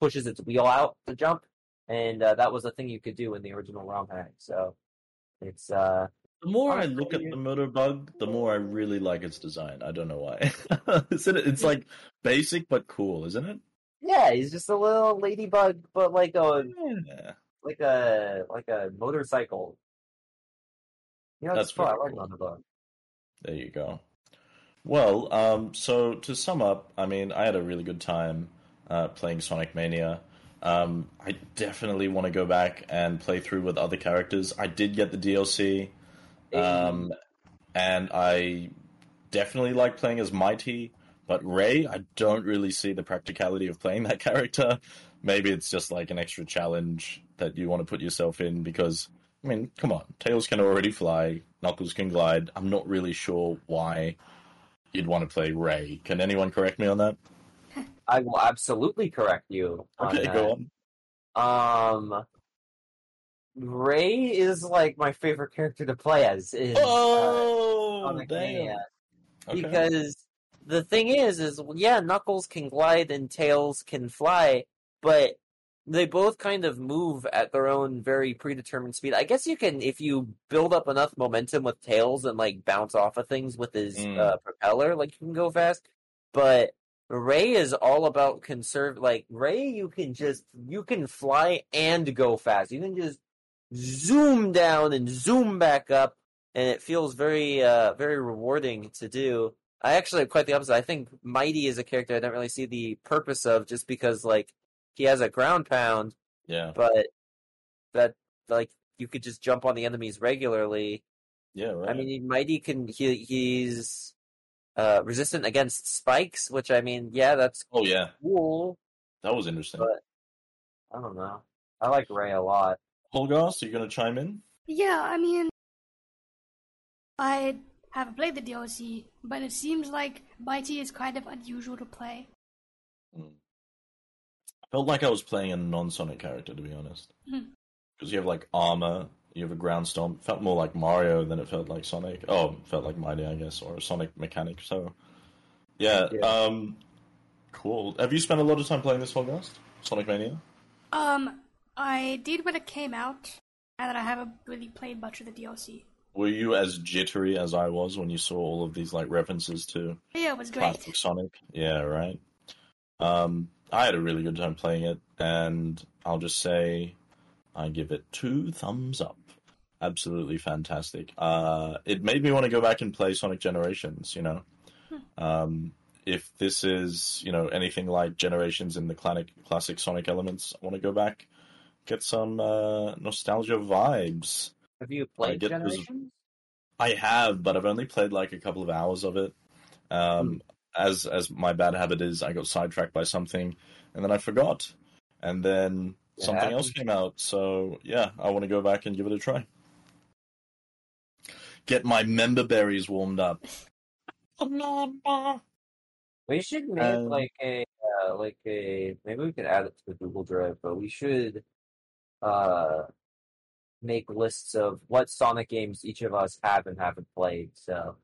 pushes its wheel out to jump, and uh, that was a thing you could do in the original ROM hack. So it's uh, the more I look at the Moto Bug, the more I really like its design. I don't know why. It's, it's like basic but cool, isn't it? Yeah, he's just a little ladybug, but like a yeah. like a like a motorcycle. You know, that's cool. I like Moto Bug. There you go. Well, um, so to sum up, I mean, I had a really good time uh, playing Sonic Mania. Um, I definitely want to go back and play through with other characters. I did get the D L C, um, and I definitely like playing as Mighty, but Ray, I don't really see the practicality of playing that character. Maybe it's just like an extra challenge that you want to put yourself in because... I mean, come on. Tails can already fly. Knuckles can glide. I'm not really sure why you'd want to play Ray. Can anyone correct me on that? I will absolutely correct you on Okay, that. Go on. Um, Ray is, like, my favorite character to play as. In, oh, uh, damn. Okay. Because the thing is, is, yeah, Knuckles can glide and Tails can fly, but... they both kind of move at their own very predetermined speed. I guess you can, if you build up enough momentum with Tails and, like, bounce off of things with his mm. uh, propeller, like, you can go fast. But Ray is all about conserve... Like, Ray, you can just... You can fly and go fast. You can just zoom down and zoom back up, and it feels very, uh, very rewarding to do. I actually, quite the opposite. I think Mighty is a character I don't really see the purpose of, just because, like, he has a ground pound, yeah. But that, like, you could just jump on the enemies regularly. Yeah, right. I mean, Mighty can he he's uh, resistant against spikes, which I mean, yeah, that's oh yeah, cool. That was interesting. But I don't know. I like Ray a lot. Holgast, are you gonna chime in? Yeah, I mean, I haven't played the D L C, but it seems like Mighty is kind of unusual to play. Hmm. Felt like I was playing a non-Sonic character, to be honest. Because mm. you have, like, armor, You have a ground stomp. It felt more like Mario than it felt like Sonic. Oh, it felt like Mighty, I guess, or a Sonic mechanic. So, yeah. yeah. Um, cool. Have you spent a lot of time playing this one, Ghost? Sonic Mania? Um, I did when it came out, and then I haven't really played much of the D L C. Were you as jittery as I was when you saw all of these like references to yeah, it was classic great. Sonic? Yeah, right. Um, I had a really good time playing it, and I'll just say I give it two thumbs up. Absolutely fantastic. Uh, it made me want to go back and play Sonic Generations, you know. Hmm. Um, if this is, you know, anything like Generations in the classic, classic Sonic elements, I want to go back, get some uh, nostalgia vibes. Have you played I Generations? Those... I have, but I've only played like a couple of hours of it. Um, hmm. As as my bad habit is, I got sidetracked by something, and then I forgot. And then... It Something happens. else came out, so yeah, I want to go back and give it a try. Get my member berries warmed up. We should make um, like a uh, like a maybe we could add it to the Google Drive, but we should uh make lists of what Sonic games each of us have and haven't played. So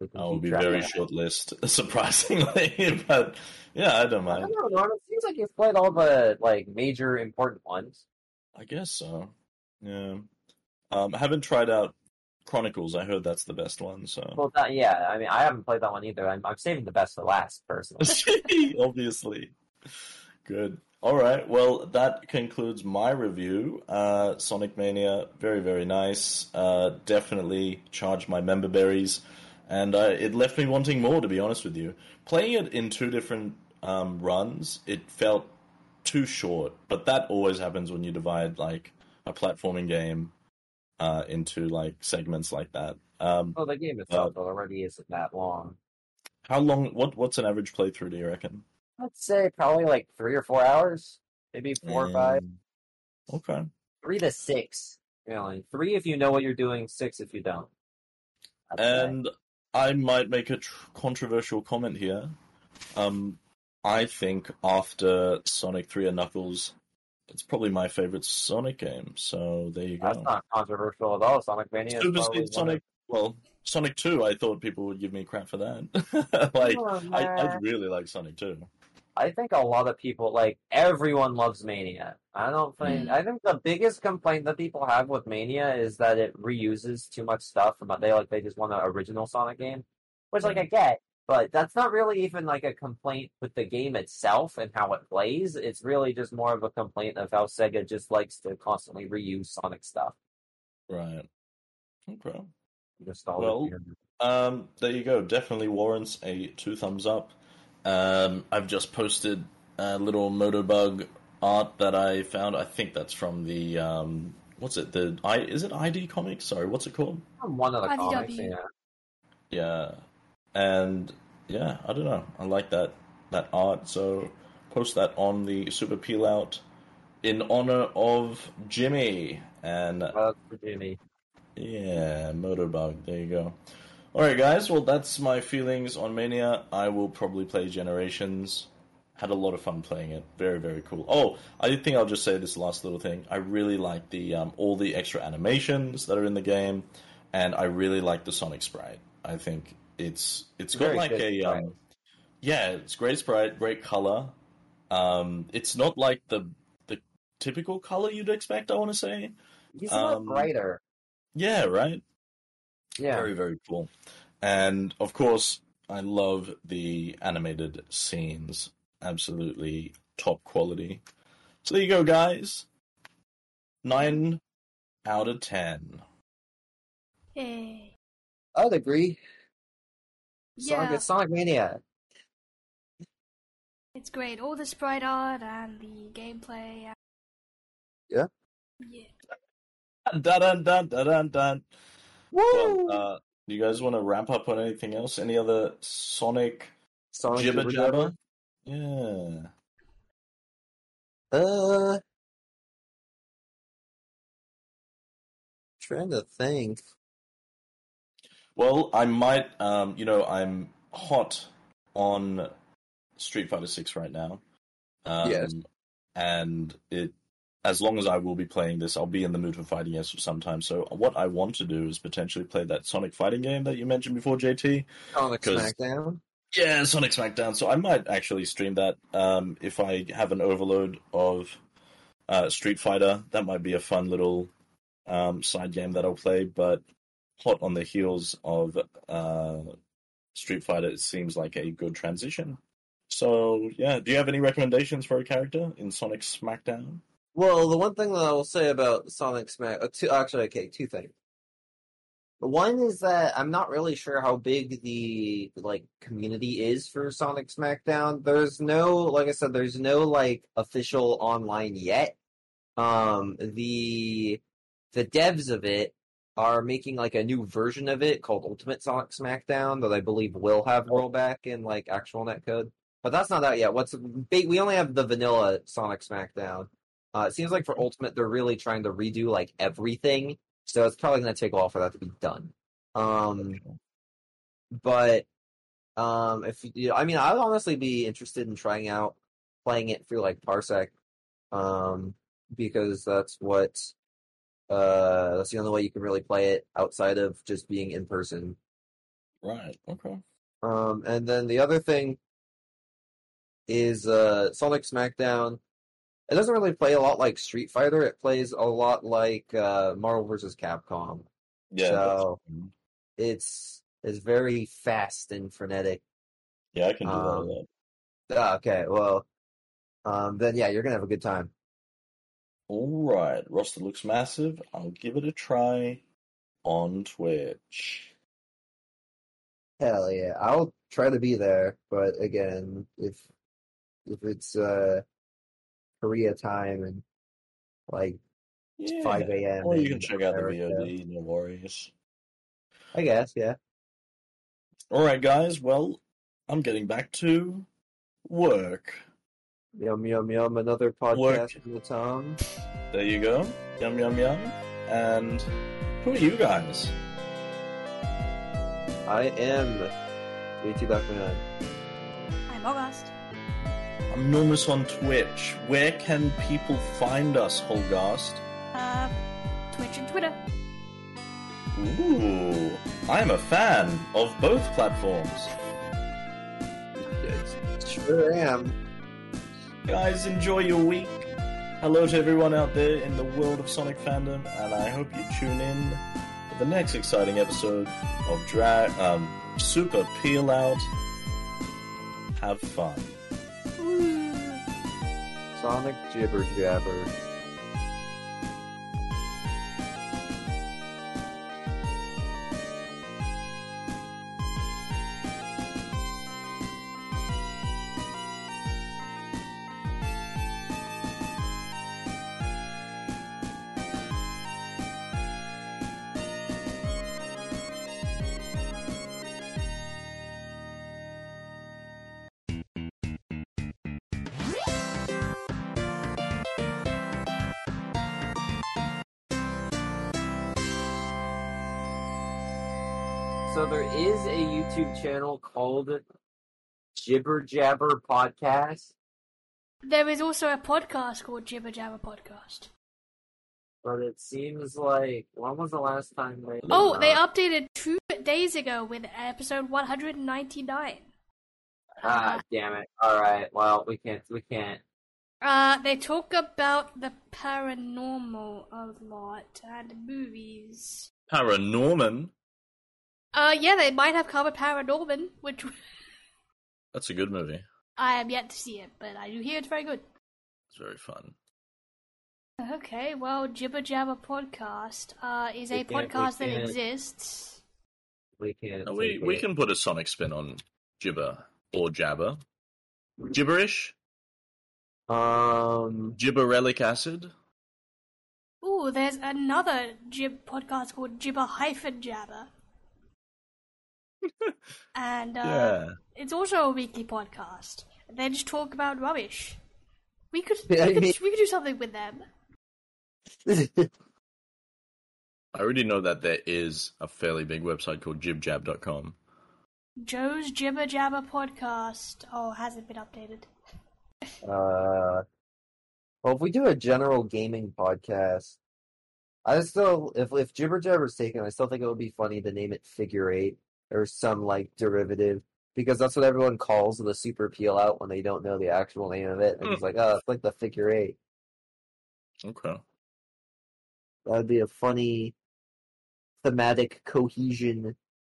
we can. I'll be very short list, surprisingly, but yeah, I don't mind. I don't know, seems like you've played all the like major important ones. I guess so. Yeah. Um, I haven't tried out Chronicles. I heard that's the best one. So. Well, that, yeah. I mean, I haven't played that one either. I'm, I'm saving the best for last, personally. Obviously. Good. All right. Well, that concludes my review. Uh, Sonic Mania, very very nice. Uh, definitely charged my member berries, and uh, it left me wanting more. To be honest with you, playing it in two different. Um, runs, it felt too short, but that always happens when you divide like a platforming game uh, into like segments like that. Um, well, the game itself uh, already isn't that long. How long? What What's an average playthrough? Do you reckon? I'd say probably like three or four hours, maybe four um, or five. Okay. Three to six, really. Three if you know what you're doing. Six if you don't. That's and right. I might make a tr- controversial comment here. Um. I think after Sonic three and Knuckles, it's probably my favorite Sonic game. So there you go. That's not controversial at all. Sonic Mania. Is Sonic. Well, Sonic two. I thought people would give me crap for that. like oh, I, I really like Sonic two. I think a lot of people like everyone loves Mania. I don't think. Mm. I think the biggest complaint that people have with Mania is that it reuses too much stuff. But they like they just want an original Sonic game, which like I get. But that's not really even, like, a complaint with the game itself and how it plays. It's really just more of a complaint of how Sega just likes to constantly reuse Sonic stuff. Right. Okay. Just all well, um, there you go. Definitely warrants a two thumbs up. Um, I've just posted a little Moto Bug art that I found. I think that's from the, um, what's it? The I Is it I D Comics? Sorry, what's it called? One of the I D W. Comics, yeah. Yeah. And, yeah, I don't know. I like that, that art. So post that on the Super Peel Out in honor of Jimmy. And uh, for Jimmy. Yeah, Moto Bug. There you go. All right, guys. Well, that's my feelings on Mania. I will probably play Generations. Had a lot of fun playing it. Very, very cool. Oh, I think I'll just say this last little thing. I really like the um, all the extra animations that are in the game. And I really like the Sonic sprite. I think... It's it's got Very like a um, yeah, it's great sprite, great color. Um, it's not like the the typical color you'd expect. I want to say he's um, a lot brighter. Yeah, right. Yeah, very very cool. And of course, I love the animated scenes. Absolutely top quality. So there you go, guys. Nine out of ten. Hey, I'd agree. Sonic, yeah. It's Sonic Mania. It's great. All the sprite art and the gameplay. And... Yeah. Yeah. Dun dun dun dun dun dun. Woo! Well, uh, do you guys want to wrap up on anything else? Any other Sonic, Sonic jibber jabber? Yeah. Uh. Trying to think. Well, I might, um, you know, I'm hot on Street Fighter six right now. Um, yes. And it as long as I will be playing this, I'll be in the mood for fighting games for some time. So what I want to do is potentially play that Sonic fighting game that you mentioned before, J T. Sonic Smackdown? Yeah, Sonic Smackdown. So I might actually stream that um, if I have an overload of uh, Street Fighter. That might be a fun little um, side game that I'll play, but hot on the heels of uh, Street Fighter, it seems like a good transition. So, yeah, do you have any recommendations for a character in Sonic Smackdown? Well, the one thing that I will say about Sonic Smackdown... Uh, two, actually, okay, two things. One is that I'm not really sure how big the, like, community is for Sonic Smackdown. There's no, like I said, there's no, like, official online yet. Um, the the devs of it are making, like, a new version of it called Ultimate Sonic Smackdown that I believe will have rollback in, like, actual netcode. But that's not out yet. What's big, we only have the vanilla Sonic Smackdown. Uh, it seems like for Ultimate, they're really trying to redo, like, everything. So it's probably going to take a while for that to be done. Um, but, um, if you know, I mean, I'd honestly be interested in trying out, playing it through, like, Parsec. Um, because that's what... Uh, that's the only way you can really play it outside of just being in person. Right, okay. Um, and then the other thing is uh, Sonic Smackdown. It doesn't really play a lot like Street Fighter. It plays a lot like uh, Marvel versus. Capcom. Yeah, so it's it's very fast and frenetic. Yeah, I can do um, that. Ah, okay, well, um, then yeah, you're gonna have a good time. All right, roster looks massive. I'll give it a try on Twitch. Hell yeah, I'll try to be there. But again, if if it's uh, Korea time and like yeah. five a.m. Or you can check out the V O D, no worries. I guess, yeah. All right, guys. Well, I'm getting back to work. Yum, yum, yum. Another podcast in the town. There you go. Yum, yum, yum. And who are you guys? I am J T Blackman. I'm August. I'm Normus on Twitch. Where can people find us, Holgast? Uh, Twitch and Twitter. Ooh. I'm a fan of both platforms. Sure am. Guys, enjoy your week. Hello to everyone out there in the world of Sonic fandom, and I hope you tune in for the next exciting episode of Dra- um, Super Peel Out. Have fun. Ooh. Sonic Jibber Jabber. So there is a YouTube channel called Jibber Jabber Podcast. There is also a podcast called Jibber Jabber Podcast. But it seems like, when was the last time they... Oh, they out? updated two days ago with episode one hundred ninety-nine. Ah, uh, damn it. Alright, well, we can't, we can't. Uh, they talk about the paranormal a lot, and movies. Paranorman? Uh, yeah, they might have covered Paranorman, which... That's a good movie. I have yet to see it, but I do hear it's very good. It's very fun. Okay, well, Jibber Jabber Podcast uh, is we a podcast that exists. We can no, we, we can put a Sonic spin on Jibber or Jabber. Gibberish? Um... Gibberellic acid? Ooh, there's another Jib podcast called Jibber hyphen Jabber. and uh, yeah. It's also a weekly podcast. They just talk about rubbish. We could, we could, we could do something with them. I already know that there is a fairly big website called jib jab dot com. Joe's Jibber Jabber Podcast. Oh, hasn't been updated. uh, Well, if we do a general gaming podcast, I still, if if Jibber Jabber's taken, I still think it would be funny to name it Figure Eight or some like derivative, because that's what everyone calls the Super Peel Out when they don't know the actual name of it, and mm. it's like, oh, it's like the Figure Eight. Okay, that would be a funny thematic cohesion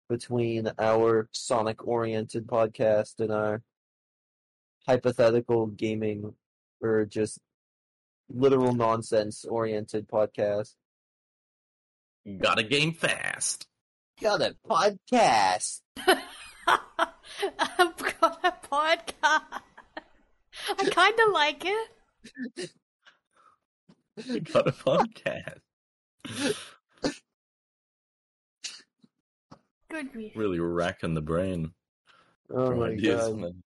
between our Sonic-oriented podcast and our hypothetical gaming or just literal nonsense-oriented podcast. Gotta game fast. Gotta podcast. I've got a podcast. I kind of like it. Got a podcast. Good. Really racking the brain. Oh my ideas, god. Man.